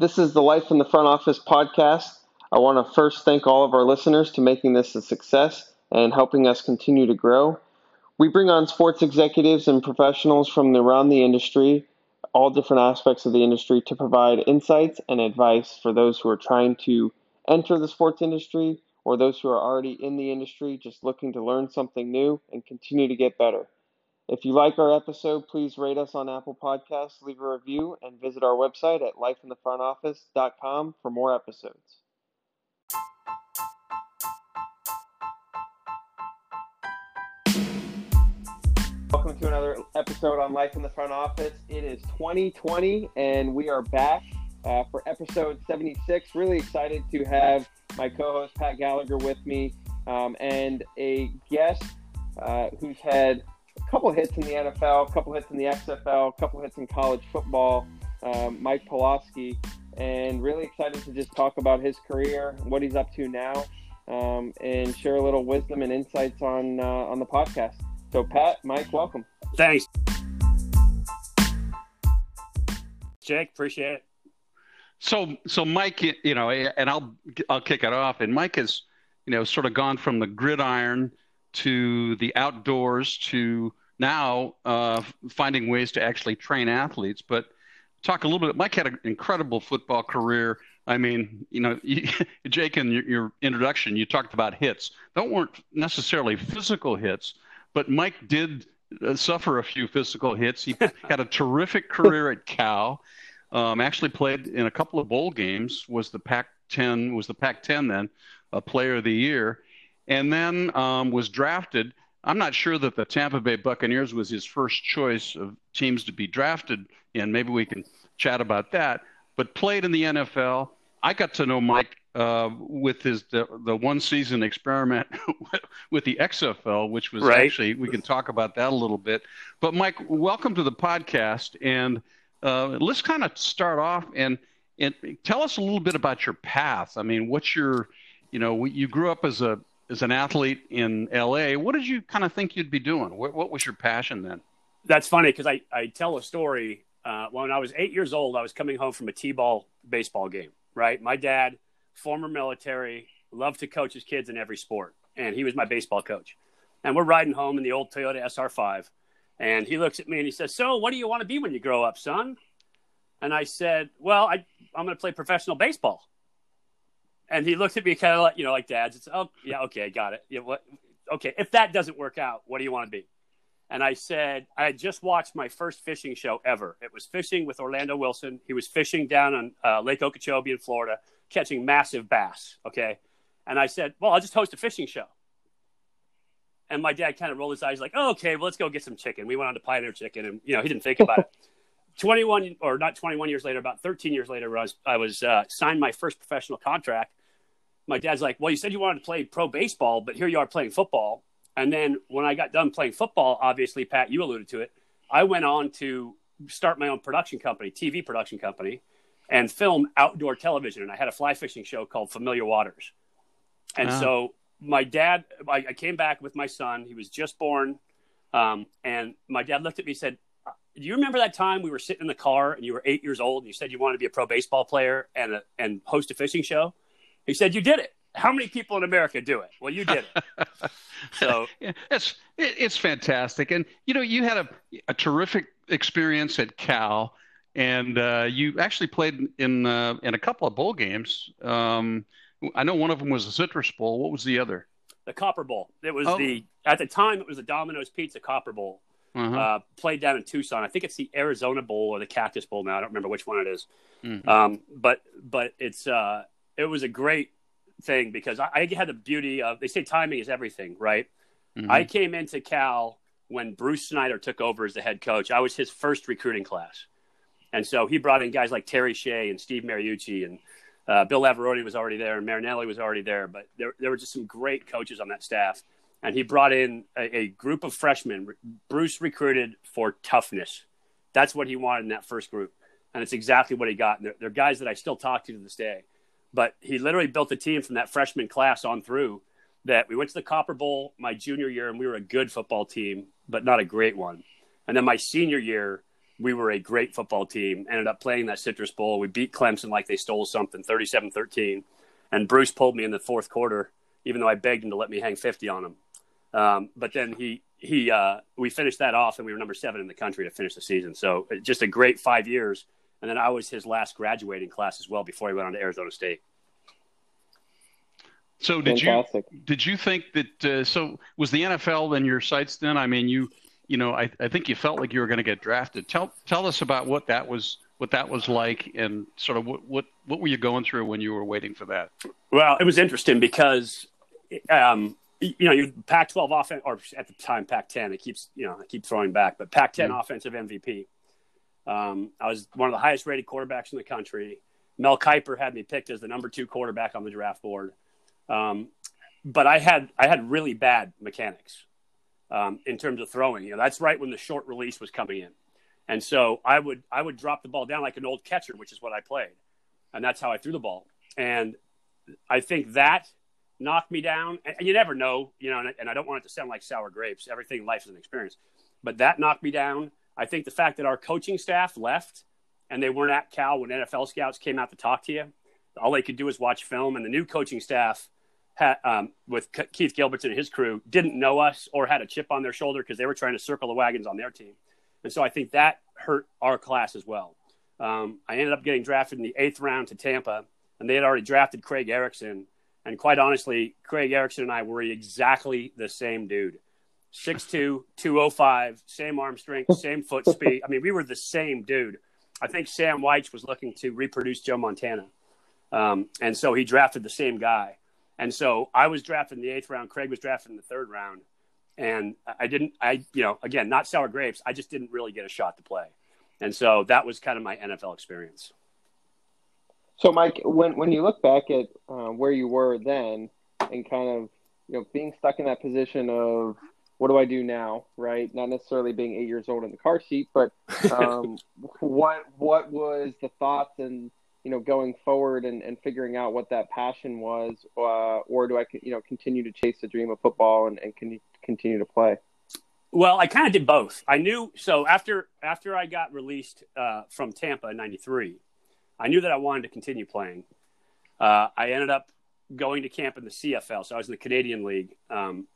This is the Life in the Front Office podcast. I want to first thank all of our listeners for making this a success and helping us continue to grow. We bring on sports executives and professionals from around the industry, all different aspects of the industry, to provide insights and advice for those who are trying to enter the sports industry or those who are already in the industry just looking to learn something new and continue to get better. If you like our episode, please rate us on Apple Podcasts, leave a review, and visit our website at lifeinthefrontoffice.com for more episodes. Welcome to another episode on Life in the Front Office. It is 2020, and we are back for episode 76. Really excited to have my co-host Pat Gallagher with me and a guest who's had a couple hits in the NFL, a couple hits in the XFL, a couple hits in college football, Mike Polofsky, and really excited to just talk about his career, what he's up to now, and share a little wisdom and insights on the podcast. So, Pat, Mike, welcome. Thanks, Jake. Appreciate it. So Mike, you know, and I'll kick it off. And Mike has, you know, sort of gone from the gridiron to the outdoors to now finding ways to actually train athletes. But talk a little bit. Mike had an incredible football career. I mean, you know, Jake, in your introduction, you talked about hits. They weren't necessarily physical hits. But Mike did suffer a few physical hits. He had a terrific career at Cal. Actually played in a couple of bowl games. Was the Pac-10 then a Player of the Year, and then was drafted. I'm not sure that the Tampa Bay Buccaneers was his first choice of teams to be drafted in. Maybe we can chat about that. But played in the NFL. I got to know Mike with the one season experiment with the XFL, which was actually, we can talk about that a little bit. But Mike, welcome to the podcast, and let's kind of start off and tell us a little bit about your path. I mean, what's your, you know, you grew up as an athlete in LA. What did you kind of think you'd be doing? What was your passion then? That's funny because I tell a story. When I was 8 years old, I was coming home from a T-ball baseball game. Right, my dad, former military, loved to coach his kids in every sport. And he was my baseball coach. And we're riding home in the old Toyota SR5. And he looks at me and he says, "So what do you want to be when you grow up, son?" And I said, "Well, I'm going to play professional baseball." And he looked at me kind of like, you know, like dads. It's, "Oh, yeah, okay, got it. Yeah, what? Okay, if that doesn't work out, what do you want to be?" And I said, I had just watched my first fishing show ever. It was Fishing with Orlando Wilson. He was fishing down on Lake Okeechobee in Florida, catching massive bass, okay? And I said, "Well, I'll just host a fishing show." And my dad kind of rolled his eyes like, "Oh, okay, well, let's go get some chicken." We went on to Pioneer Chicken, and, you know, he didn't think about it. 13 years later, I was signed my first professional contract. My dad's like, "Well, you said you wanted to play pro baseball, but here you are playing football." And then when I got done playing football, obviously, Pat, you alluded to it, I went on to start my own production company, TV production company, and film outdoor television. And I had a fly fishing show called Familiar Waters. And so my dad, I came back with my son. He was just born. And my dad looked at me and said, "Do you remember that time we were sitting in the car and you were 8 years old and you said you wanted to be a pro baseball player and host a fishing show?" He said, "You did it. How many people in America do it? Well, you did it." So yeah, it's fantastic. And, you know, you had a terrific experience at Cal, and you actually played in a couple of bowl games. I know one of them was the Citrus Bowl. What was the other? The Copper Bowl. It was at the time, it was the Domino's Pizza Copper Bowl. Uh-huh. Played down in Tucson. I think it's the Arizona Bowl or the Cactus Bowl now. I don't remember which one it is. Mm-hmm. But it's it was a great thing because I had the beauty of, they say timing is everything, right? Mm-hmm. I came into Cal when Bruce Snyder took over as the head coach. I was his first recruiting class. And so he brought in guys like Terry Shea and Steve Mariucci, and Bill Laveroni was already there, and Marinelli was already there. But there were just some great coaches on that staff. And he brought in a group of freshmen. Bruce recruited for toughness. That's what he wanted in that first group. And it's exactly what he got. And they're guys that I still talk to this day. But he literally built a team from that freshman class on through that. We went to the Copper Bowl my junior year, and we were a good football team, but not a great one. And then my senior year, we were a great football team, ended up playing that Citrus Bowl. We beat Clemson like they stole something, 37-13. And Bruce pulled me in the fourth quarter, even though I begged him to let me hang 50 on him. But then we finished that off, and we were number 7 in the country to finish the season. So just a great 5 years. And then I was his last graduating class as well before he went on to Arizona State. So did you think that so was the NFL in your sights then? I mean, I think you felt like you were going to get drafted. Tell us about what that was like, and sort of what were you going through when you were waiting for that? Well, it was interesting because you Pac-12 offense, or at the time Pac-10. It keeps I keep throwing back, but Pac-10 offensive MVP. I was one of the highest rated quarterbacks in the country. Mel Kiper had me picked as the number 2 quarterback on the draft board. But I had really bad mechanics in terms of throwing. That's right when the short release was coming in. And so I would drop the ball down like an old catcher, which is what I played. And that's how I threw the ball. And I think that knocked me down. And you never know, and I don't want it to sound like sour grapes. Everything in life is an experience. But that knocked me down. I think the fact that our coaching staff left and they weren't at Cal when NFL scouts came out to talk to you, all they could do is watch film. And the new coaching staff with Keith Gilbertson and his crew didn't know us or had a chip on their shoulder because they were trying to circle the wagons on their team. And so I think that hurt our class as well. I ended up getting drafted in the 8th round to Tampa, and they had already drafted Craig Erickson. And quite honestly, Craig Erickson and I were exactly the same dude. 6'2", 205, same arm strength, same foot speed. I mean, we were the same dude. I think Sam Weich was looking to reproduce Joe Montana. And so he drafted the same guy. And so I was drafted in the 8th round. Craig was drafted in the 3rd round. And again, not sour grapes. I just didn't really get a shot to play. And so that was kind of my NFL experience. So, Mike, when you look back at where you were then and kind of, being stuck in that position of what do I do now, right? Not necessarily being 8 years old in the car seat, but what was the thoughts and, going forward and figuring out what that passion was, or do I, continue to chase the dream of football and continue to play? Well, I kind of did both. I knew, so after I got released from Tampa in 93, I knew that I wanted to continue playing. I ended up going to camp in the CFL. So I was in the Canadian League, and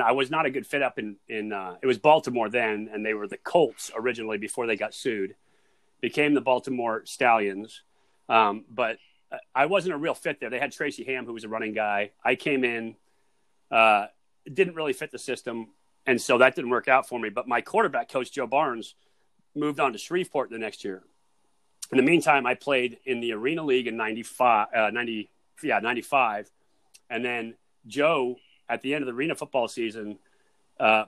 I was not a good fit up in it was Baltimore then, and they were the Colts originally before they got sued, became the Baltimore Stallions. But I wasn't a real fit there. They had Tracy Ham, who was a running guy. I came in, didn't really fit the system. And so that didn't work out for me. But my quarterback coach, Joe Barnes, moved on to Shreveport the next year. In the meantime, I played in the Arena League in 95. And then Joe, at the end of the Arena football season,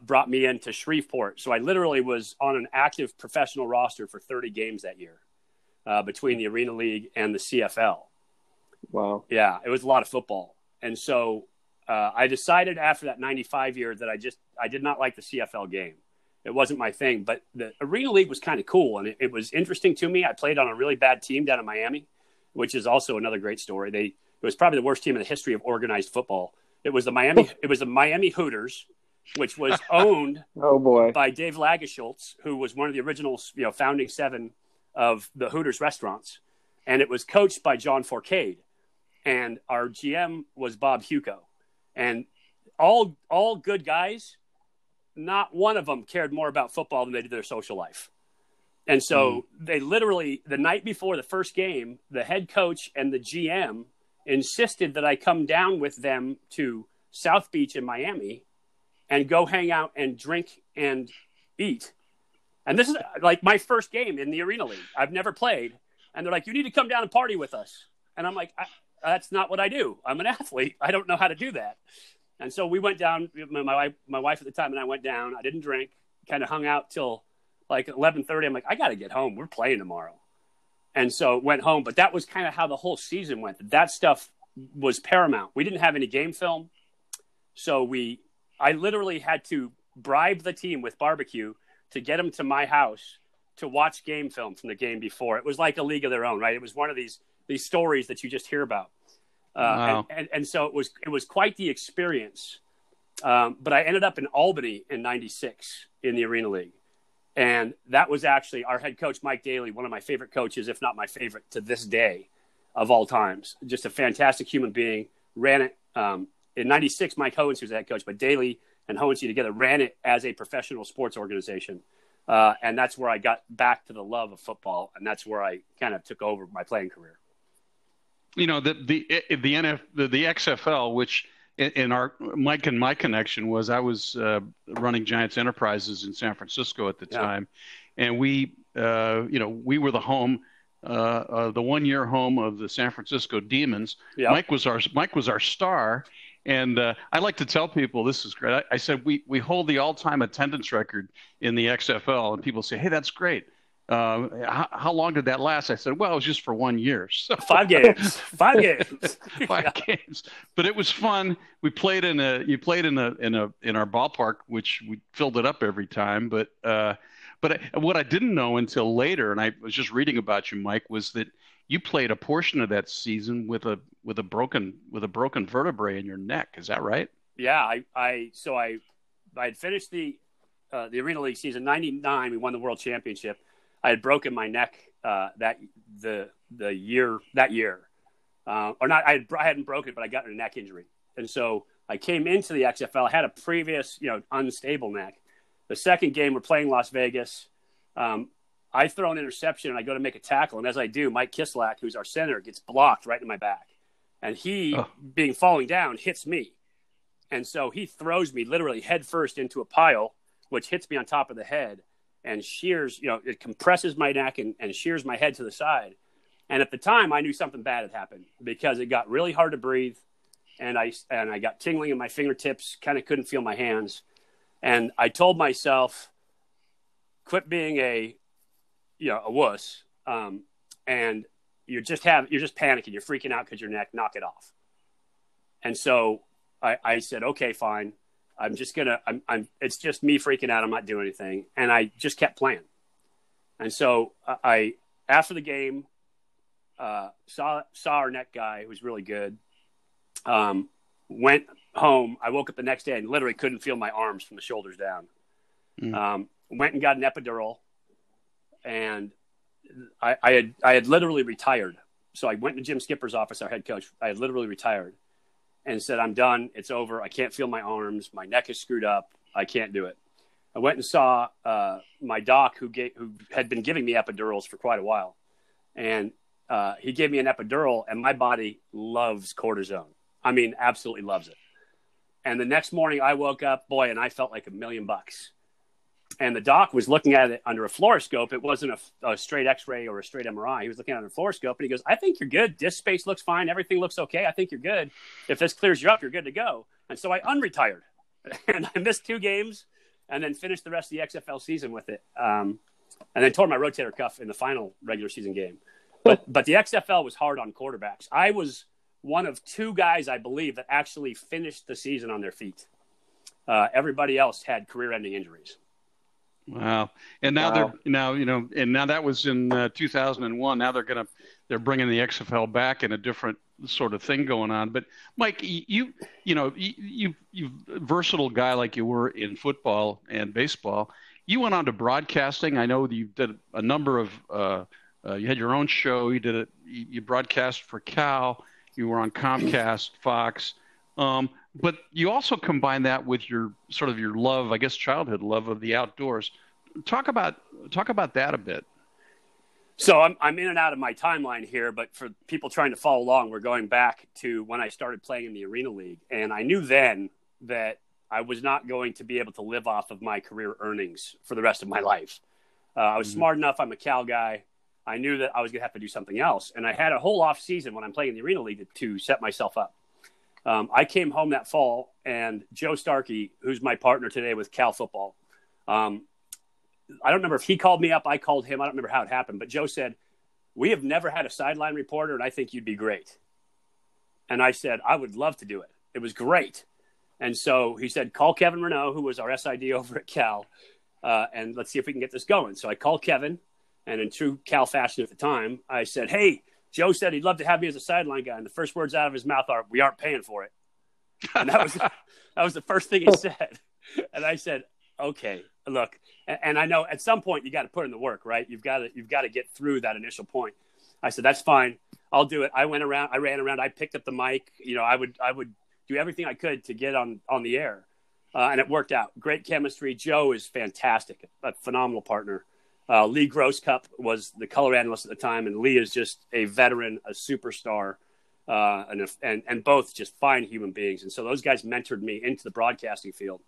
brought me into Shreveport. So I literally was on an active professional roster for 30 games that year. Between the Arena League and the CFL. Wow. Yeah, it was a lot of football. And so I decided after that 95 year that I did not like the CFL game. It wasn't my thing, but the Arena League was kind of cool, and it was interesting to me. I played on a really bad team down in Miami, which is also another great story. It was probably the worst team in the history of organized football. It was the Miami Hooters, which was owned by Dave Lagerschultz, who was one of the original, founding 7 of the Hooters restaurants, and it was coached by John Forcade, and our GM was Bob Huco, and all good guys. Not one of them cared more about football than they did their social life. And so they literally, the night before the first game, the head coach and the GM insisted that I come down with them to South Beach in Miami and go hang out and drink and eat. And this is like my first game in the Arena League. I've never played. And they're like, you need to come down and party with us. And I'm like, that's not what I do. I'm an athlete. I don't know how to do that. And so we went down, my wife at the time and I went down. I didn't drink, kind of hung out till like 11:30. I'm like, I got to get home. We're playing tomorrow. And so went home. But that was kind of how the whole season went. That stuff was paramount. We didn't have any game film. So I literally had to bribe the team with barbecue to get them to my house to watch game film from the game before. It was like a league of their own, right? It was one of these stories that you just hear about. Wow. And so it was quite the experience. But I ended up in Albany in 96 in the Arena League. And that was actually our head coach, Mike Daly, one of my favorite coaches, if not my favorite to this day of all times. Just a fantastic human being. Ran it in 96, Mike Hohensee was the head coach, but Daly and Hohensee together ran it as a professional sports organization. And that's where I got back to the love of football. And that's where I kind of took over my playing career. You know, the XFL, which in our Mike and my connection was I was running Giants Enterprises in San Francisco at the time. And we were the home, the 1 year home of the San Francisco Demons. Yeah. Mike was our star. And I like to tell people, this is great. I said, we hold the all-time attendance record in the XFL. And people say, hey, that's great. How long did that last? I said, well, it was just for 1 year. So. Five games. Five games. But it was fun. We played in our ballpark, which we filled it up every time. But what I didn't know until later, and I was just reading about you, Mike, was that you played a portion of that season with a broken vertebrae in your neck. Is that right? Yeah. I had finished the Arena League season, 99. We won the world championship. I had broken my neck that year. I hadn't broken it, but I got a neck injury. And so I came into the XFL. I had a previous, unstable neck. The second game, we're playing Las Vegas. I throw an interception, and I go to make a tackle. And as I do, Mike Kislak, who's our center, gets blocked right in my back. And he, falling down, hits me. And so he throws me literally headfirst into a pile, which hits me on top of the head and shears, it compresses my neck and shears my head to the side. And at the time, I knew something bad had happened because it got really hard to breathe. And I got tingling in my fingertips, kind of couldn't feel my hands. And I told myself, quit being a wuss, and you're just panicking. You're freaking out because your neck. Knock it off. And so I said, okay, fine. I'm just gonna. It's just me freaking out. I'm not doing anything, and I just kept playing. And so I, after the game, saw our neck guy who was really good. Went home. I woke up the next day and literally couldn't feel my arms from the shoulders down. Mm. Went and got an epidural. And I had literally retired. So I went to Jim Skipper's office, our head coach. I had literally retired and said, I'm done. It's over. I can't feel my arms. My neck is screwed up. I can't do it. I went and saw my doc who had been giving me epidurals for quite a while. And he gave me an epidural, and my body loves cortisone. I mean, absolutely loves it. And the next morning I woke up, boy, and I felt like $1,000,000. And the doc was looking at it under a fluoroscope. It wasn't a straight X-ray or a straight MRI. He was looking at it under a fluoroscope, and he goes, I think you're good. Disc space looks fine. Everything looks okay. I think you're good. If this clears you up, you're good to go. And so I unretired. And I missed 2 games and then finished the rest of the XFL season with it. And then tore my rotator cuff in the final regular season game. But the XFL was hard on quarterbacks. I was one of 2 guys, I believe, that actually finished the season on their feet. Everybody else had career-ending injuries. Wow. And now that was in 2001. Now they're bringing the XFL back in a different sort of thing going on. But Mike, you versatile guy like you were in football and baseball, you went on to broadcasting. I know you did a number of, you had your own show. You broadcast for Cal, you were on Comcast, Fox, but you also combine that with your love, I guess, childhood love of the outdoors. Talk about that a bit. So I'm in and out of my timeline here, but for people trying to follow along, we're going back to when I started playing in the Arena League. And I knew then that I was not going to be able to live off of my career earnings for the rest of my life. I was smart enough. I'm a Cal guy. I knew that I was going to have to do something else. And I had a whole off season when I'm playing in the Arena League to set myself up. I came home that fall, and Joe Starkey, who's my partner today with Cal football, I don't remember if he called me up, I called him. I don't remember how it happened, but Joe said, we have never had a sideline reporter, and I think you'd be great. And I said, I would love to do it. It was great. And so he said, call Kevin Renaud, who was our SID over at Cal, and let's see if we can get this going. So I called Kevin, and in true Cal fashion at the time, I said, hey, Joe said he'd love to have me as a sideline guy. And the first words out of his mouth are, we aren't paying for it. And that was the first thing he said. And I said, okay, look, and I know at some point you got to put in the work, right? You've got to get through that initial point. I said, that's fine. I'll do it. I went around, I ran around, I picked up the mic. You know, I would do everything I could to get on the air. And it worked out. Great chemistry. Joe is fantastic, a phenomenal partner. Lee Grosscup was the color analyst at the time, and Lee is just a veteran, a superstar, and both just fine human beings. And so those guys mentored me into the broadcasting field.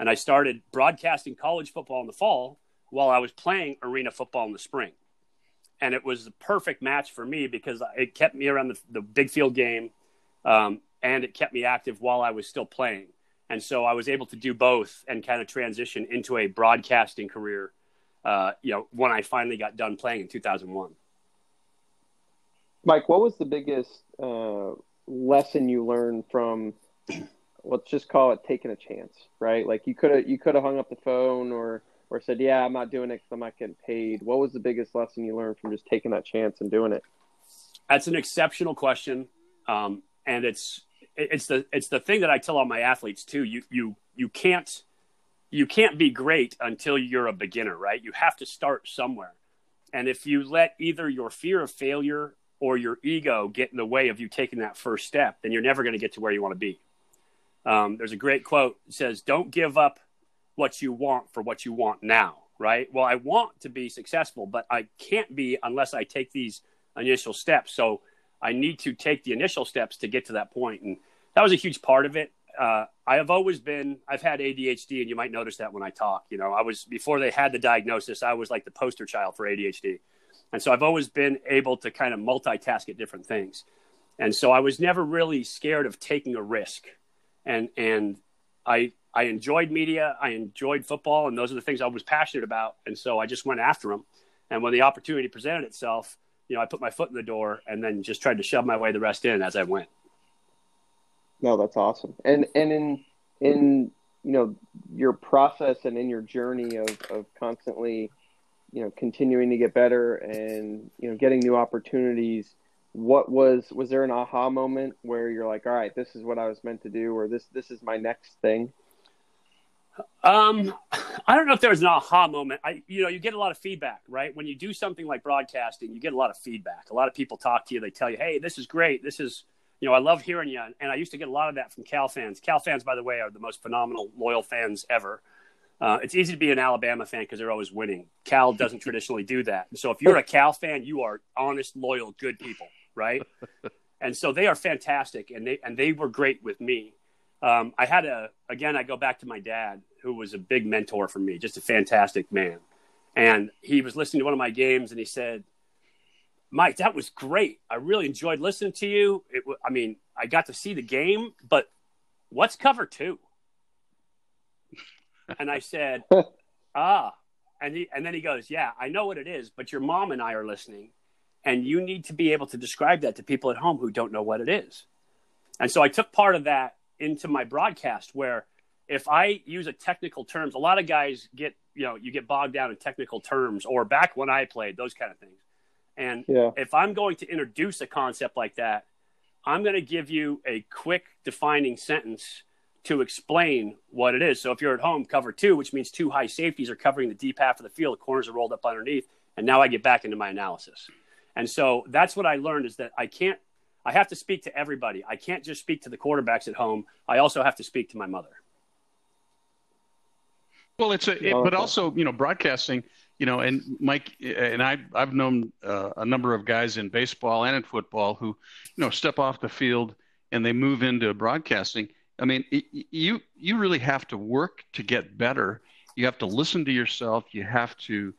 And I started broadcasting college football in the fall while I was playing arena football in the spring. And it was the perfect match for me because it kept me around the big field game, and it kept me active while I was still playing. And so I was able to do both and kind of transition into a broadcasting career, when I finally got done playing in 2001. Mike, what was the biggest lesson you learned from, let's just call it taking a chance, right? Like you could have hung up the phone or said, yeah, I'm not doing it because I'm not getting paid. What was the biggest lesson you learned from just taking that chance and doing it? That's an exceptional question. And it's the thing that I tell all my athletes too. You can't be great until you're a beginner, right? You have to start somewhere. And if you let either your fear of failure or your ego get in the way of you taking that first step, then you're never going to get to where you want to be. There's a great quote that says, don't give up what you want for what you want now, right? Well, I want to be successful, but I can't be unless I take these initial steps. So I need to take the initial steps to get to that point. And that was a huge part of it. I've had ADHD, and you might notice that when I talk, before they had the diagnosis, I was like the poster child for ADHD. And so I've always been able to kind of multitask at different things. And so I was never really scared of taking a risk. And I enjoyed media. I enjoyed football. And those are the things I was passionate about. And so I just went after them. And when the opportunity presented itself, I put my foot in the door and then just tried to shove my way the rest in as I went. No, that's awesome. And in your process and in your journey of constantly, continuing to get better and, getting new opportunities, was there an aha moment where you're like, all right, this is what I was meant to do, or this is my next thing? I don't know if there was an aha moment. You get a lot of feedback, right? When you do something like broadcasting, you get a lot of feedback. A lot of people talk to you. They tell you, hey, this is great. This is, I love hearing you. And I used to get a lot of that from Cal fans. Cal fans, by the way, are the most phenomenal, loyal fans ever. It's easy to be an Alabama fan because they're always winning. Cal doesn't traditionally do that. So if you're a Cal fan, you are honest, loyal, good people, right? And so they are fantastic, and they were great with me. I go back to my dad, who was a big mentor for me, just a fantastic man. And he was listening to one of my games, and he said, Mike, that was great. I really enjoyed listening to you. I got to see the game, but what's cover two? And I said, and then he goes, yeah, I know what it is, but your mom and I are listening, and you need to be able to describe that to people at home who don't know what it is. And so I took part of that into my broadcast, where if I use a technical terms, a lot of guys get, you get bogged down in technical terms, or back when I played, those kind of things. And yeah. If I'm going to introduce a concept like that, I'm going to give you a quick defining sentence to explain what it is. So if you're at home, cover two, which means two high safeties are covering the deep half of the field. The corners are rolled up underneath. And now I get back into my analysis. And so that's what I learned, is that I have to speak to everybody. I can't just speak to the quarterbacks at home. I also have to speak to my mother. Well, but also, broadcasting, and Mike and I've known a number of guys in baseball and in football who, step off the field and they move into broadcasting. I mean, you really have to work to get better. You have to listen to yourself. You have to,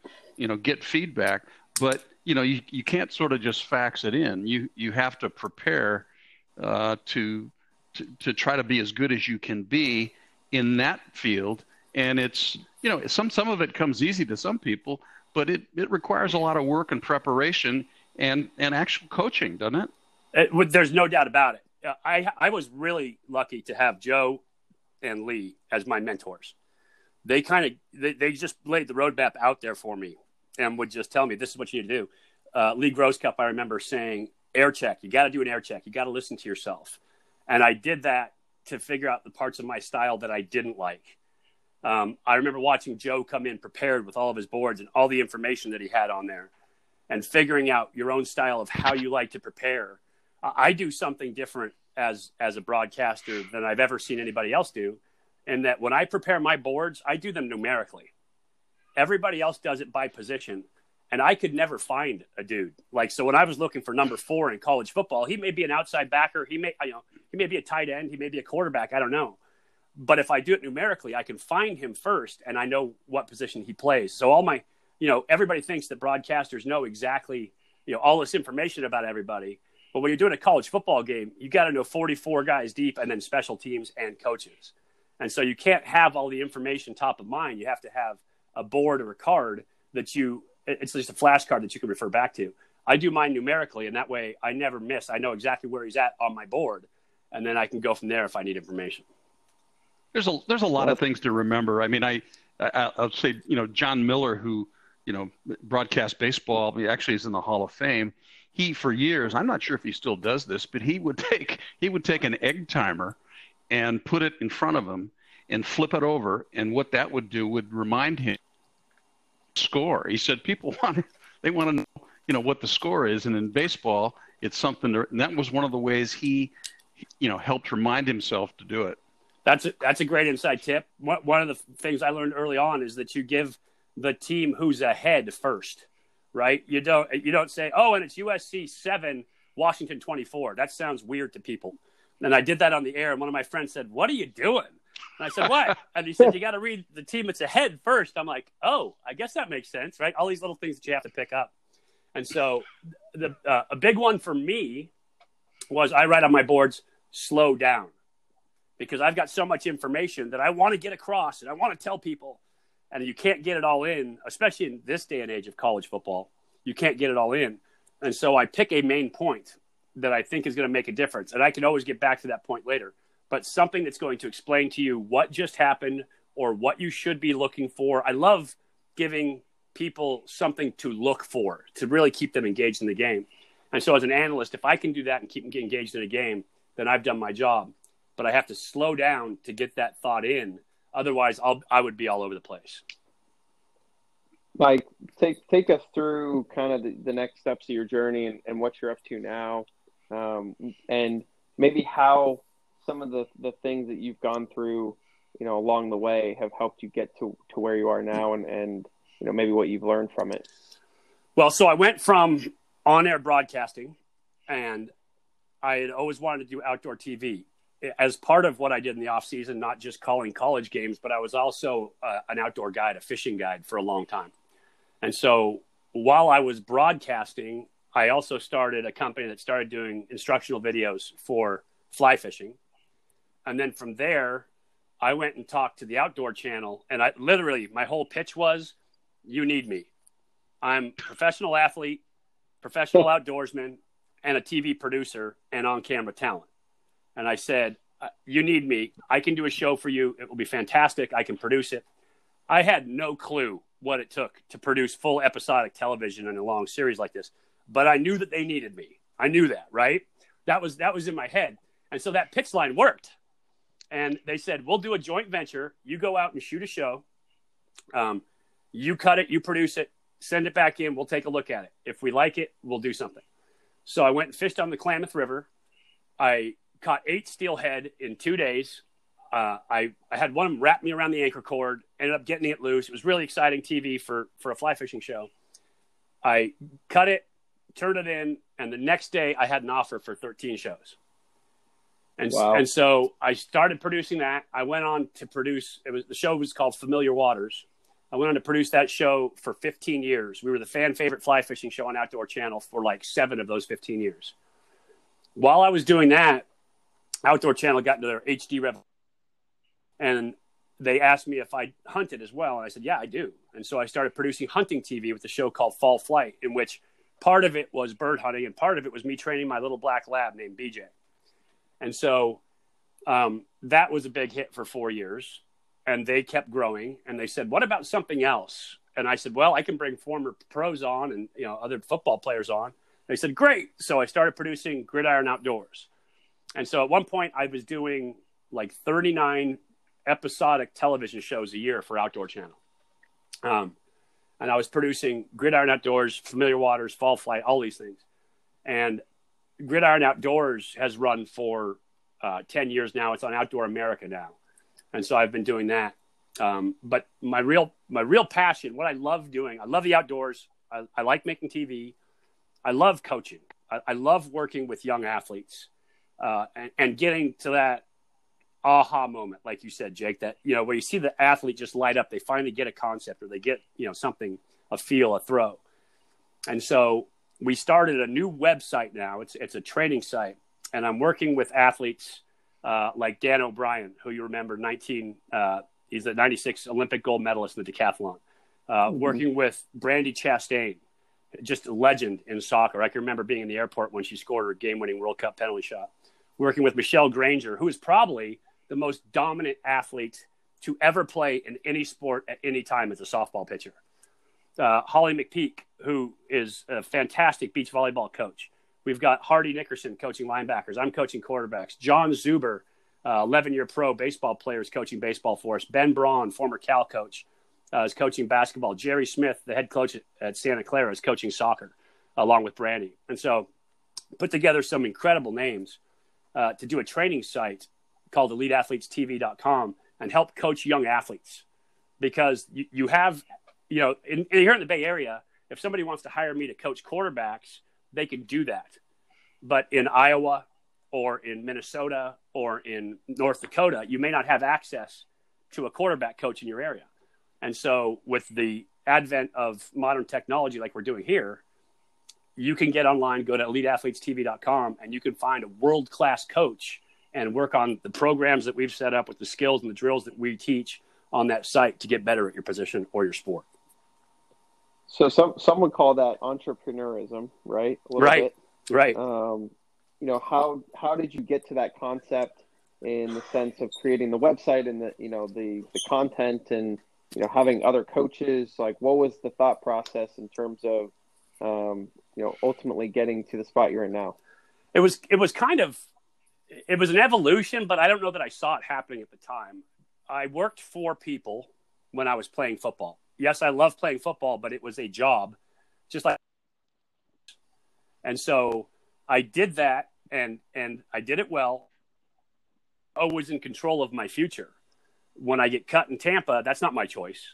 get feedback. But, you can't sort of just fax it in. You have to prepare to try to be as good as you can be in that field. And it's, some of it comes easy to some people, but it requires a lot of work and preparation and actual coaching, doesn't it? There's no doubt about it. I was really lucky to have Joe and Lee as my mentors. They they just laid the roadmap out there for me and would just tell me, this is what you need to do. Lee Grosscup, I remember saying, air check. You got to do an air check. You got to listen to yourself. And I did that to figure out the parts of my style that I didn't like. I remember watching Joe come in prepared with all of his boards and all the information that he had on there and figuring out your own style of how you like to prepare. I do something different as a broadcaster than I've ever seen anybody else do. And that when I prepare my boards, I do them numerically. Everybody else does it by position. And I could never find a dude. Like, so when I was looking for number 4 in college football, he may be an outside backer. He may be a tight end. He may be a quarterback. I don't know. But if I do it numerically, I can find him first and I know what position he plays. So all my, everybody thinks that broadcasters know exactly, all this information about everybody. But when you're doing a college football game, you got to know 44 guys deep and then special teams and coaches. And so you can't have all the information top of mind. You have to have a board or a card that it's just a flashcard that you can refer back to. I do mine numerically, and that way I never miss. I know exactly where he's at on my board, and then I can go from there if I need information. There's a lot of things to remember. I mean, I'll say, John Miller, who, broadcast baseball, he actually is in the Hall of Fame. He, for years, I'm not sure if he still does this, but he would take an egg timer and put it in front of him and flip it over. And what that would do would remind him score. He said people want to know, what the score is. And in baseball, it's something to, and that was one of the ways he, helped remind himself to do it. That's a great inside tip. One of the things I learned early on is that you give the team who's ahead first, right? You don't say, oh, and it's USC 7, Washington 24. That sounds weird to people. And I did that on the air, and one of my friends said, what are you doing? And I said, what? And he said, you got to read the team that's ahead first. I'm like, oh, I guess that makes sense, right? All these little things that you have to pick up. And so a big one for me was I write on my boards, slow down. Because I've got so much information that I want to get across and I want to tell people. And you can't get it all in, especially in this day and age of college football. You can't get it all in. And so I pick a main point that I think is going to make a difference. And I can always get back to that point later. But something that's going to explain to you what just happened or what you should be looking for. I love giving people something to look for to really keep them engaged in the game. And so as an analyst, if I can do that and keep them engaged in a game, then I've done my job. But I have to slow down to get that thought in. Otherwise, I would be all over the place. Mike, take us through kind of the next steps of your journey and what you're up to now, and maybe how some of the things that you've gone through, along the way have helped you get to where you are now and maybe what you've learned from it. Well, so I went from on-air broadcasting, and I had always wanted to do outdoor TV. As part of what I did in the off season, not just calling college games, but I was also an outdoor guide, a fishing guide for a long time. And so while I was broadcasting, I also started a company that started doing instructional videos for fly fishing. And then from there, I went and talked to the Outdoor Channel. And I literally, my whole pitch was, you need me. I'm a professional athlete, professional outdoorsman, and a TV producer and on-camera talent. And I said, you need me. I can do a show for you. It will be fantastic. I can produce it. I had no clue what it took to produce full episodic television in a long series like this. But I knew that they needed me. I knew that, right? That was in my head. And so that pitch line worked. And they said, we'll do a joint venture. You go out and shoot a show. You cut it. You produce it. Send it back in. We'll take a look at it. If we like it, we'll do something. So I went and fished on the Klamath River. I caught 8 steelhead in 2 days. I had one of them wrap me around the anchor cord, ended up getting it loose. It was really exciting TV for a fly fishing show. I cut it, turned it in, and the next day I had an offer for 13 shows. And, wow. And so I started producing that. I went on to produce, the show was called Familiar Waters. I went on to produce that show for 15 years. We were the fan favorite fly fishing show on Outdoor Channel for like 7 of those 15 years. While I was doing that, Outdoor Channel got into their HD rev, and they asked me if I hunted as well. And I said, yeah, I do. And so I started producing hunting TV with a show called Fall Flight, in which part of it was bird hunting and part of it was me training my little black lab named BJ. And so that was a big hit for 4 years, and they kept growing, and they said, what about something else? And I said, well, I can bring former pros on and other football players on. And they said, great. So I started producing Gridiron Outdoors. And so at one point I was doing like 39 episodic television shows a year for Outdoor Channel. And I was producing Gridiron Outdoors, Familiar Waters, Fall Flight, all these things. And Gridiron Outdoors has run for 10 years now. It's on Outdoor America now. And so I've been doing that. But my real passion, what I love doing, I love the outdoors. I like making TV. I love coaching. I love working with young athletes and getting to that aha moment, like you said, Jake, that, you know, where you see the athlete just light up, they finally get a concept or they get, you know, something, a feel, a throw. And so we started a new website now. It's a training site, and I'm working with athletes like Dan O'Brien, who you remember, he's a 96 Olympic gold medalist in the decathlon, working with Brandi Chastain, just a legend in soccer. I can remember being in the airport when she scored her game-winning World Cup penalty shot, working with Michelle Granger, who is probably the most dominant athlete to ever play in any sport at any time as a softball pitcher. Holly McPeak, who is a fantastic beach volleyball coach. We've got Hardy Nickerson coaching linebackers. I'm coaching quarterbacks. John Zuber, 11-year pro baseball player, is coaching baseball for us. Ben Braun, former Cal coach, is coaching basketball. Jerry Smith, the head coach at Santa Clara, is coaching soccer along with Brandi. And so put together some incredible names to do a training site called EliteAthletesTV.com and help coach young athletes. Because you have, you know, here in the Bay Area, if somebody wants to hire me to coach quarterbacks, they can do that. But in Iowa or in Minnesota or in North Dakota, you may not have access to a quarterback coach in your area. And so with the advent of modern technology like we're doing here, you can get online, go to EliteAthletesTV.com, and you can find a world-class coach and work on the programs that we've set up with the skills and the drills that we teach on that site to get better at your position or your sport. So some would call that entrepreneurism, right? Right. You know, how did you get to that concept in the sense of creating the website and the, you know, the content and, you know, having other coaches? Like, what was the thought process in terms of, you know, ultimately getting to the spot you're in now? It was an evolution, but I don't know that I saw it happening at the time. I worked for people when I was playing football. Yes, I love playing football, but it was a job, just like. And so I did that, and I did it well. Always in control of my future. When I get cut in Tampa, that's not my choice.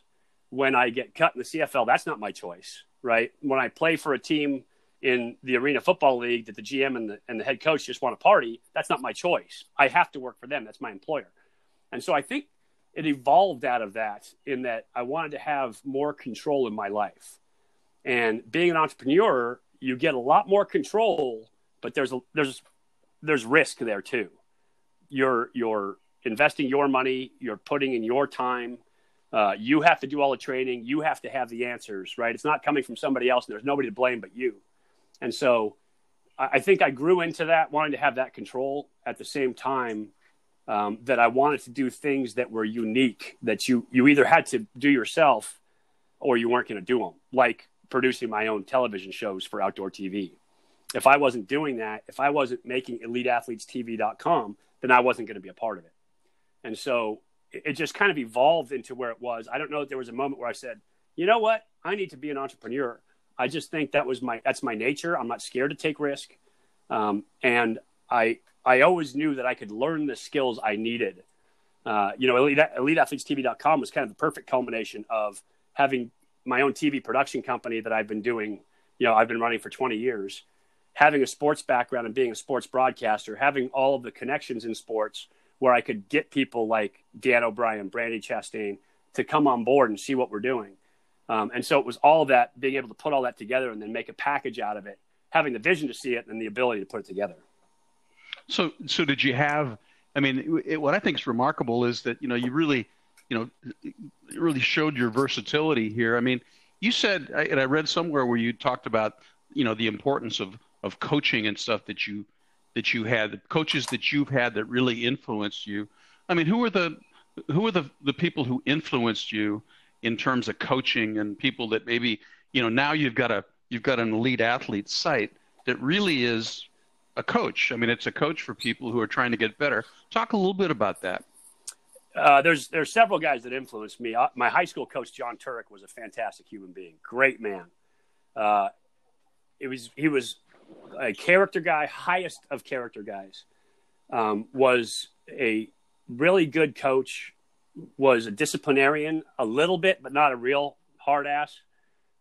When I get cut in the CFL, that's not my choice, right? When I play for a team in the Arena Football League that the GM and the head coach just want to party, that's not my choice. I have to work for them. That's my employer. And so I think it evolved out of that, in that I wanted to have more control in my life. And being an entrepreneur, you get a lot more control, but there's risk there too. You're investing your money, you're putting in your time. You have to do all the training. You have to have the answers, right? It's not coming from somebody else, and there's nobody to blame but you. And so I think I grew into that, wanting to have that control at the same time. That I wanted to do things that were unique, that you either had to do yourself or you weren't going to do them, like producing my own television shows for Outdoor TV. If I wasn't doing that, if I wasn't making EliteAthletesTV.com, then I wasn't going to be a part of it. And so it just kind of evolved into where it was. I don't know that there was a moment where I said, you know what, I need to be an entrepreneur. I just think that's my nature. I'm not scared to take risk. And I always knew that I could learn the skills I needed. You know, EliteAthletesTV.com was kind of the perfect culmination of having my own TV production company that I've been doing. You know, I've been running for 20 years, having a sports background and being a sports broadcaster, having all of the connections in sports where I could get people like Dan O'Brien, Brandi Chastain to come on board and see what we're doing. And so it was all that, being able to put all that together and then make a package out of it, having the vision to see it and the ability to put it together. So did you have, I mean, what I think is remarkable is that, you know, you really showed your versatility here. I mean, you said, and I read somewhere where you talked about, you know, the importance of coaching and stuff that you had, the coaches that you've had that really influenced you. I mean, who are the people who influenced you in terms of coaching, and people that maybe, you know, now you've got an elite athlete site that really is a coach. I mean, it's a coach for people who are trying to get better. Talk a little bit about that. There's several guys that influenced me. My high school coach, John Turek, was a fantastic human being, great man. He was a character guy, highest of character guys. Was a really good coach, was a disciplinarian a little bit, but not a real hard ass.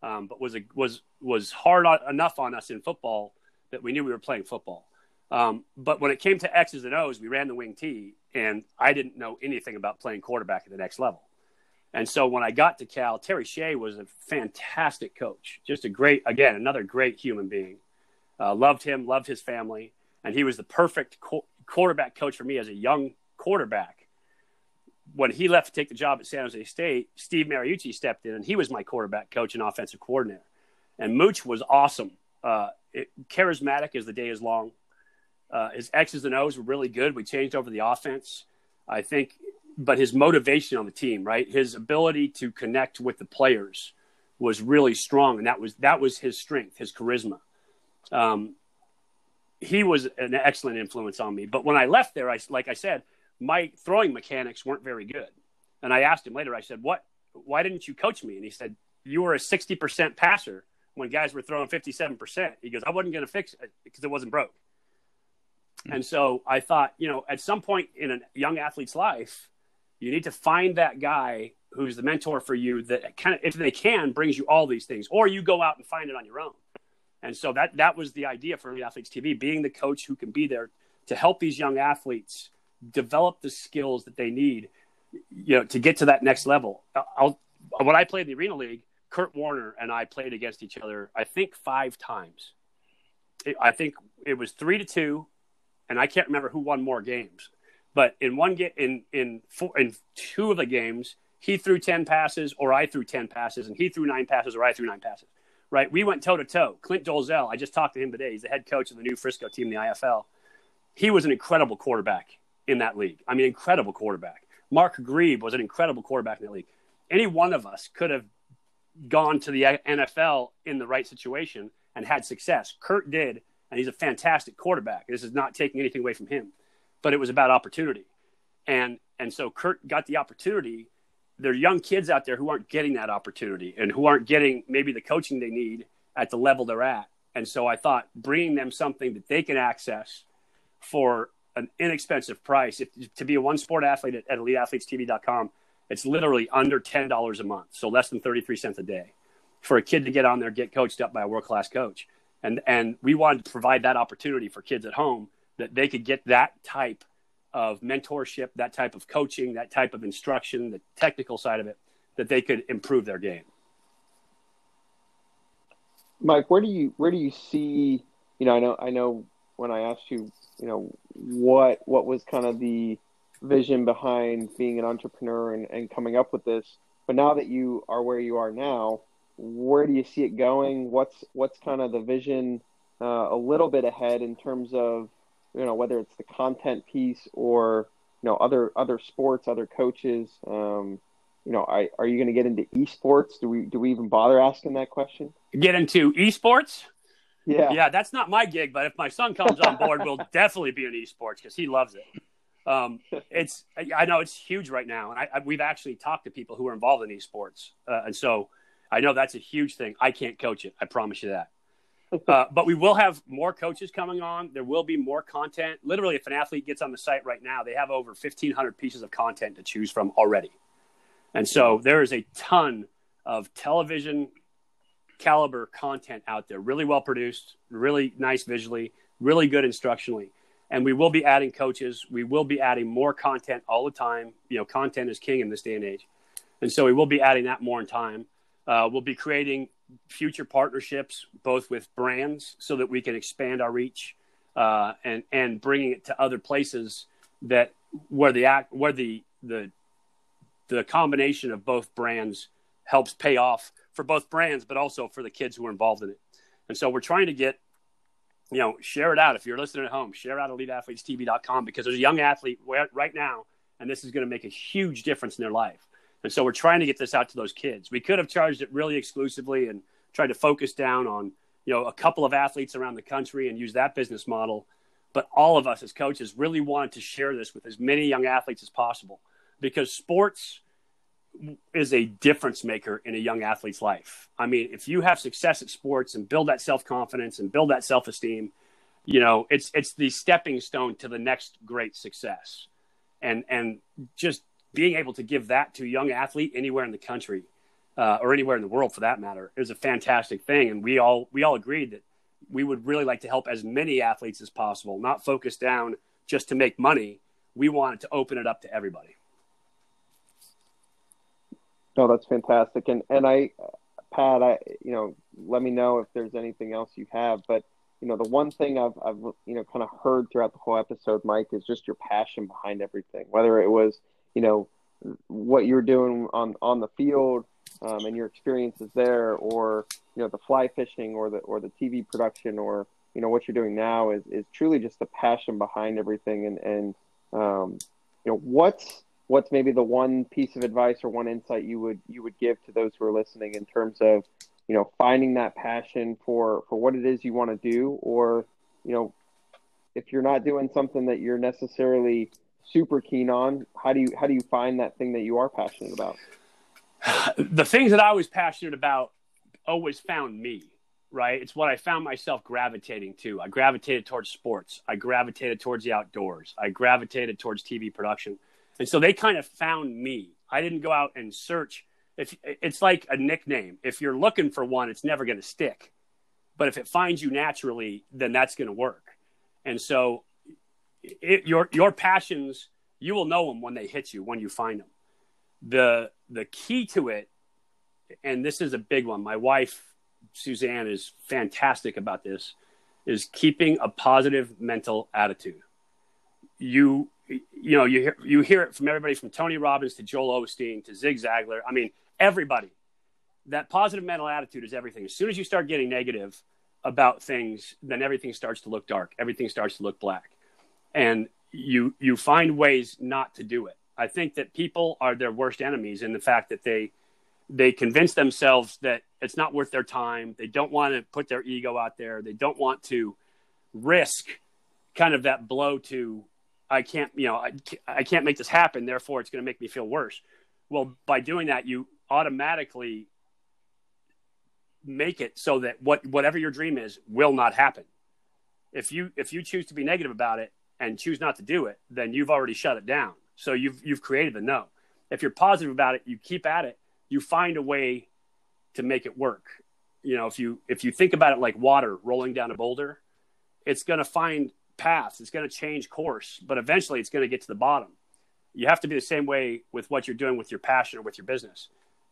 But was hard enough on us in football that we knew we were playing football. But when it came to X's and O's, we ran the wing tee, and I didn't know anything about playing quarterback at the next level. And so when I got to Cal, Terry Shea was a fantastic coach, just a great, again, another great human being. Loved him, loved his family, and he was the perfect quarterback coach for me as a young quarterback. When he left to take the job at San Jose State, Steve Mariucci stepped in, and he was my quarterback coach and offensive coordinator. And Mooch was awesome. Charismatic as the day is long. His X's and O's were really good. We changed over the offense, I think, but his motivation on the team, right? His ability to connect with the players was really strong, and that was his strength, his charisma. He was an excellent influence on me. But when I left there, like I said, my throwing mechanics weren't very good. And I asked him later, I said, why didn't you coach me? And he said, you were a 60% passer when guys were throwing 57%. He goes, I wasn't going to fix it because it wasn't broke. And so I thought, at some point in a young athlete's life, you need to find that guy who's the mentor for you that kind of, if they can, brings you all these things, or you go out and find it on your own. And so that was the idea for Elite Athletes TV, being the coach who can be there to help these young athletes develop the skills that they need, to get to that next level. When I played in the Arena League, Kurt Warner and I played against each other, I think 5 times. I think it was 3-2. And I can't remember who won more games, but in one game, in 2 of the games, he threw 10 passes or I threw 10 passes, and he threw 9 passes or I threw 9 passes, right? We went toe to toe. Clint Dolzell, I just talked to him today. He's the head coach of the new Frisco team, the IFL. He was an incredible quarterback in that league. I mean, incredible quarterback. Mark Grieb was an incredible quarterback in that league. Any one of us could have gone to the NFL in the right situation and had success. Kurt did. And he's a fantastic quarterback. This is not taking anything away from him, but it was about opportunity. And so Kurt got the opportunity. There are young kids out there who aren't getting that opportunity and who aren't getting maybe the coaching they need at the level they're at. And so I thought bringing them something that they can access for an inexpensive price. To be a one-sport athlete at EliteAthletesTV.com, it's literally under $10 a month, so less than 33 cents a day, for a kid to get on there, get coached up by a world-class coach. And we wanted to provide that opportunity for kids at home, that they could get that type of mentorship, that type of coaching, that type of instruction, the technical side of it, that they could improve their game. Mike, where do you see, I know when I asked you, what was kind of the vision behind being an entrepreneur and coming up with this, but now that you are where you are now, where do you see it going? What's kind of the vision a little bit ahead in terms of, whether it's the content piece or, other sports, other coaches? Are you going to get into esports? Do we even bother asking that question? Get into esports? Yeah, that's not my gig, but if my son comes on board, we'll definitely be in esports because he loves it. I know it's huge right now, and we've actually talked to people who are involved in esports, and so. I know that's a huge thing. I can't coach it. I promise you that. But we will have more coaches coming on. There will be more content. Literally, if an athlete gets on the site right now, they have over 1,500 pieces of content to choose from already. And so there is a ton of television caliber content out there, really well produced, really nice visually, really good instructionally. And we will be adding coaches. We will be adding more content all the time. Content is king in this day and age. And so we will be adding that more in time. We'll be creating future partnerships, both with brands, so that we can expand our reach and bringing it to other places that where the combination of both brands helps pay off for both brands, but also for the kids who are involved in it. And so we're trying to get, share it out. If you're listening at home, share out EliteAthletesTV.com, because there's a young athlete right now, and this is going to make a huge difference in their life. And so we're trying to get this out to those kids. We could have charged it really exclusively and tried to focus down on, a couple of athletes around the country and use that business model. But all of us as coaches really wanted to share this with as many young athletes as possible. because sports is a difference maker in a young athlete's life. I mean, if you have success at sports and build that self-confidence and build that self-esteem, you know, it's the stepping stone to the next great success. And just being able to give that to a young athlete anywhere in the country or anywhere in the world for that matter is a fantastic thing. And we all agreed that we would really like to help as many athletes as possible, not focus down just to make money. We wanted to open it up to everybody. No, that's fantastic. And Pat, you know, let me know if there's anything else you have, but you know, the one thing I've you know, kind of heard throughout the whole episode, Mike, is just your passion behind everything, whether it was, you know, what you're doing on the field and your experiences there, or, you know, the fly fishing or the TV production, or, you know, what you're doing now is truly just the passion behind everything. And you know, what's maybe the one piece of advice or one insight you would give to those who are listening in terms of, you know, finding that passion for what it is you want to do, or, you know, if you're not doing something that you're necessarily super keen on, how do you find that thing that you are passionate about? The things that I was passionate about always found me, right? It's what I found myself gravitating to. I gravitated towards sports. I gravitated towards the outdoors. I gravitated towards TV production. And so they kind of found me. I didn't go out and search. If it's like a nickname, if you're looking for one, it's never going to stick. But if it finds you naturally, then that's going to work. And so your passions, you will know them when they hit you, when you find them. The key to it, and this is a big one, my wife, Suzanne, is fantastic about this, is keeping a positive mental attitude. You know, you hear it from everybody, from Tony Robbins to Joel Osteen to Zig Ziglar. I mean, everybody. That positive mental attitude is everything. As soon as you start getting negative about things, then everything starts to look dark. Everything starts to look black. And you find ways not to do it. I think that people are their worst enemies in the fact that they convince themselves that it's not worth their time. They don't want to put their ego out there. They don't want to risk kind of that blow to, I can't make this happen, therefore it's going to make me feel worse. Well, by doing that, you automatically make it so that whatever your dream is will not happen. If you choose to be negative about it and choose not to do it, then you've already shut it down. So you've created the no. If you're positive about it, you keep at it, you find a way to make it work. You know, if you think about it like water rolling down a boulder, it's going to find paths, it's going to change course, but eventually it's going to get to the bottom. You have to be the same way with what you're doing with your passion or with your business.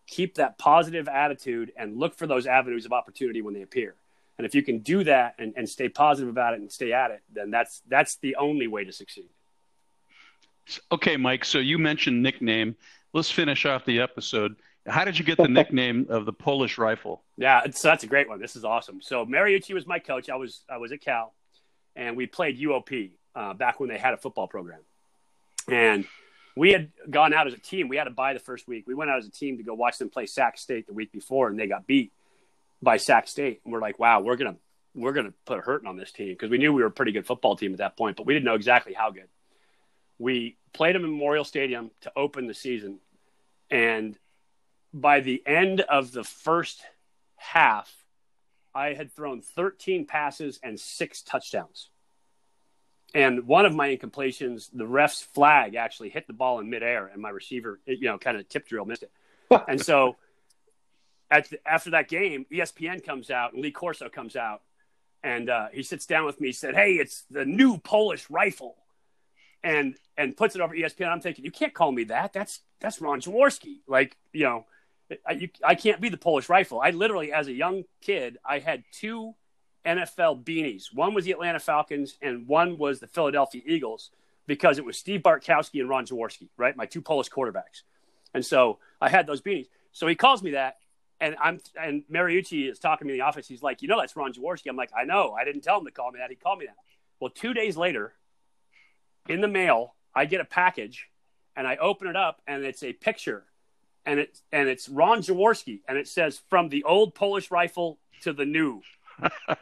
Keep that positive attitude and look for those avenues of opportunity when they appear. And if you can do that and stay positive about it and stay at it, then that's the only way to succeed. Okay, Mike, so you mentioned nickname. Let's finish off the episode. How did you get the nickname of the Polish Rifle? Yeah, that's a great one. This is awesome. So Mariucci was my coach. I was at Cal. And we played UOP back when they had a football program. And we had gone out as a team. We had a bye the first week. We went out as a team to go watch them play Sac State the week before, and they got beat by Sac State. And we're like, wow, we're gonna put a hurting on this team, because we knew we were a pretty good football team at that point, but we didn't know exactly how good. We played them in Memorial Stadium to open the season. And by the end of the first half, I had thrown 13 passes and 6 touchdowns. And one of my incompletions, the ref's flag actually hit the ball in midair, and my receiver, you know, kind of tip drill missed it. And so after that game, ESPN comes out and Lee Corso comes out, and he sits down with me. He said, hey, it's the new Polish Rifle, and puts it over ESPN. I'm thinking, you can't call me that. That's Ron Jaworski. Like, you know, I can't be the Polish Rifle. I literally, as a young kid, I had 2 NFL beanies. One was the Atlanta Falcons and one was the Philadelphia Eagles, because it was Steve Bartkowski and Ron Jaworski, right? My 2 Polish quarterbacks. And so I had those beanies. So he calls me that, and Mariucci is talking to me in the office. He's like, you know, that's Ron Jaworski. I'm like, I know. I didn't tell him to call me that. He called me that. Well, 2 days later, in the mail, I get a package and I open it up, and it's a picture. And it's Ron Jaworski, and it says, from the old Polish Rifle to the new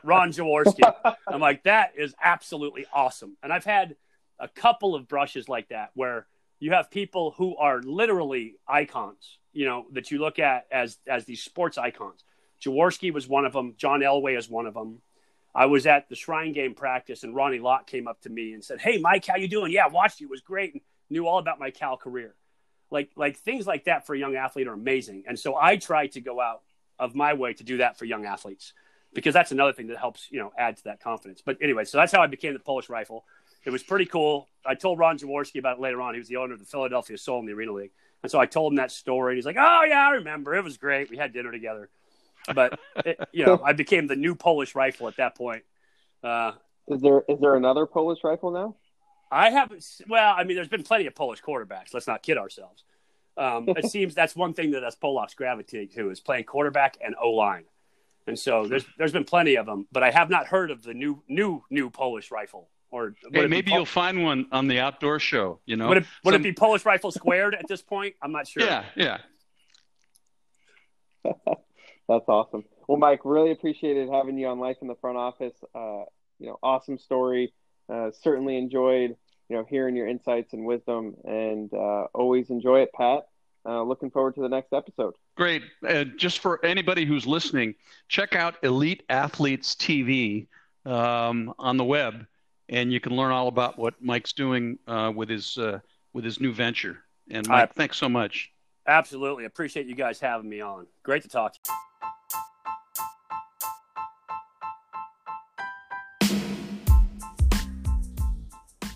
Ron Jaworski. I'm like, that is absolutely awesome. And I've had a couple of brushes like that where you have people who are literally icons, you know, that you look at as these sports icons. Jaworski was one of them. John Elway is one of them. I was at the Shrine game practice, and Ronnie Lott came up to me and said, "Hey, Mike, how you doing?" "Yeah, watched you. It was great," and knew all about my Cal career. Like things like that for a young athlete are amazing. And so I try to go out of my way to do that for young athletes, because that's another thing that helps, you know, add to that confidence. But anyway, so that's how I became the Polish Rifle. It was pretty cool. I told Ron Jaworski about it later on. He was the owner of the Philadelphia Soul in the Arena League. And so I told him that story. And he's like, "Oh, yeah, I remember. It was great. We had dinner together." But, you know, I became the new Polish Rifle at that point. Is there another Polish Rifle now? I haven't – well, I mean, there's been plenty of Polish quarterbacks. Let's not kid ourselves. It seems that's one thing that us Polacks gravitate to is playing quarterback and O-line. And so there's been plenty of them, but I have not heard of the new Polish Rifle. Or hey, maybe you'll find one on the outdoor show, you know. Would it be Polish Rifle Squared at this point? I'm not sure. Yeah. That's awesome. Well, Mike, really appreciated having you on Life in the Front Office. You know, awesome story. Certainly enjoyed, you know, hearing your insights and wisdom, and always enjoy it, Pat. Looking forward to the next episode. Great. And just for anybody who's listening, check out Elite Athletes TV on the web, and you can learn all about what Mike's doing with his new venture. And Mike, thanks so much. Absolutely. Appreciate you guys having me on. Great to talk to you.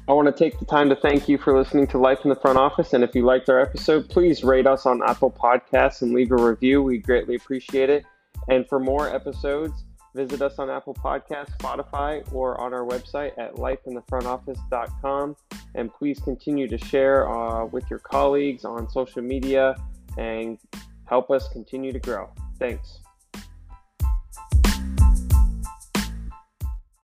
I want to take the time to thank you for listening to Life in the Front Office. And if you liked our episode, please rate us on Apple Podcasts and leave a review. We greatly appreciate it. And for more episodes, visit us on Apple Podcasts, Spotify, or on our website at lifeinthefrontoffice.com. And please continue to share with your colleagues on social media and help us continue to grow. Thanks.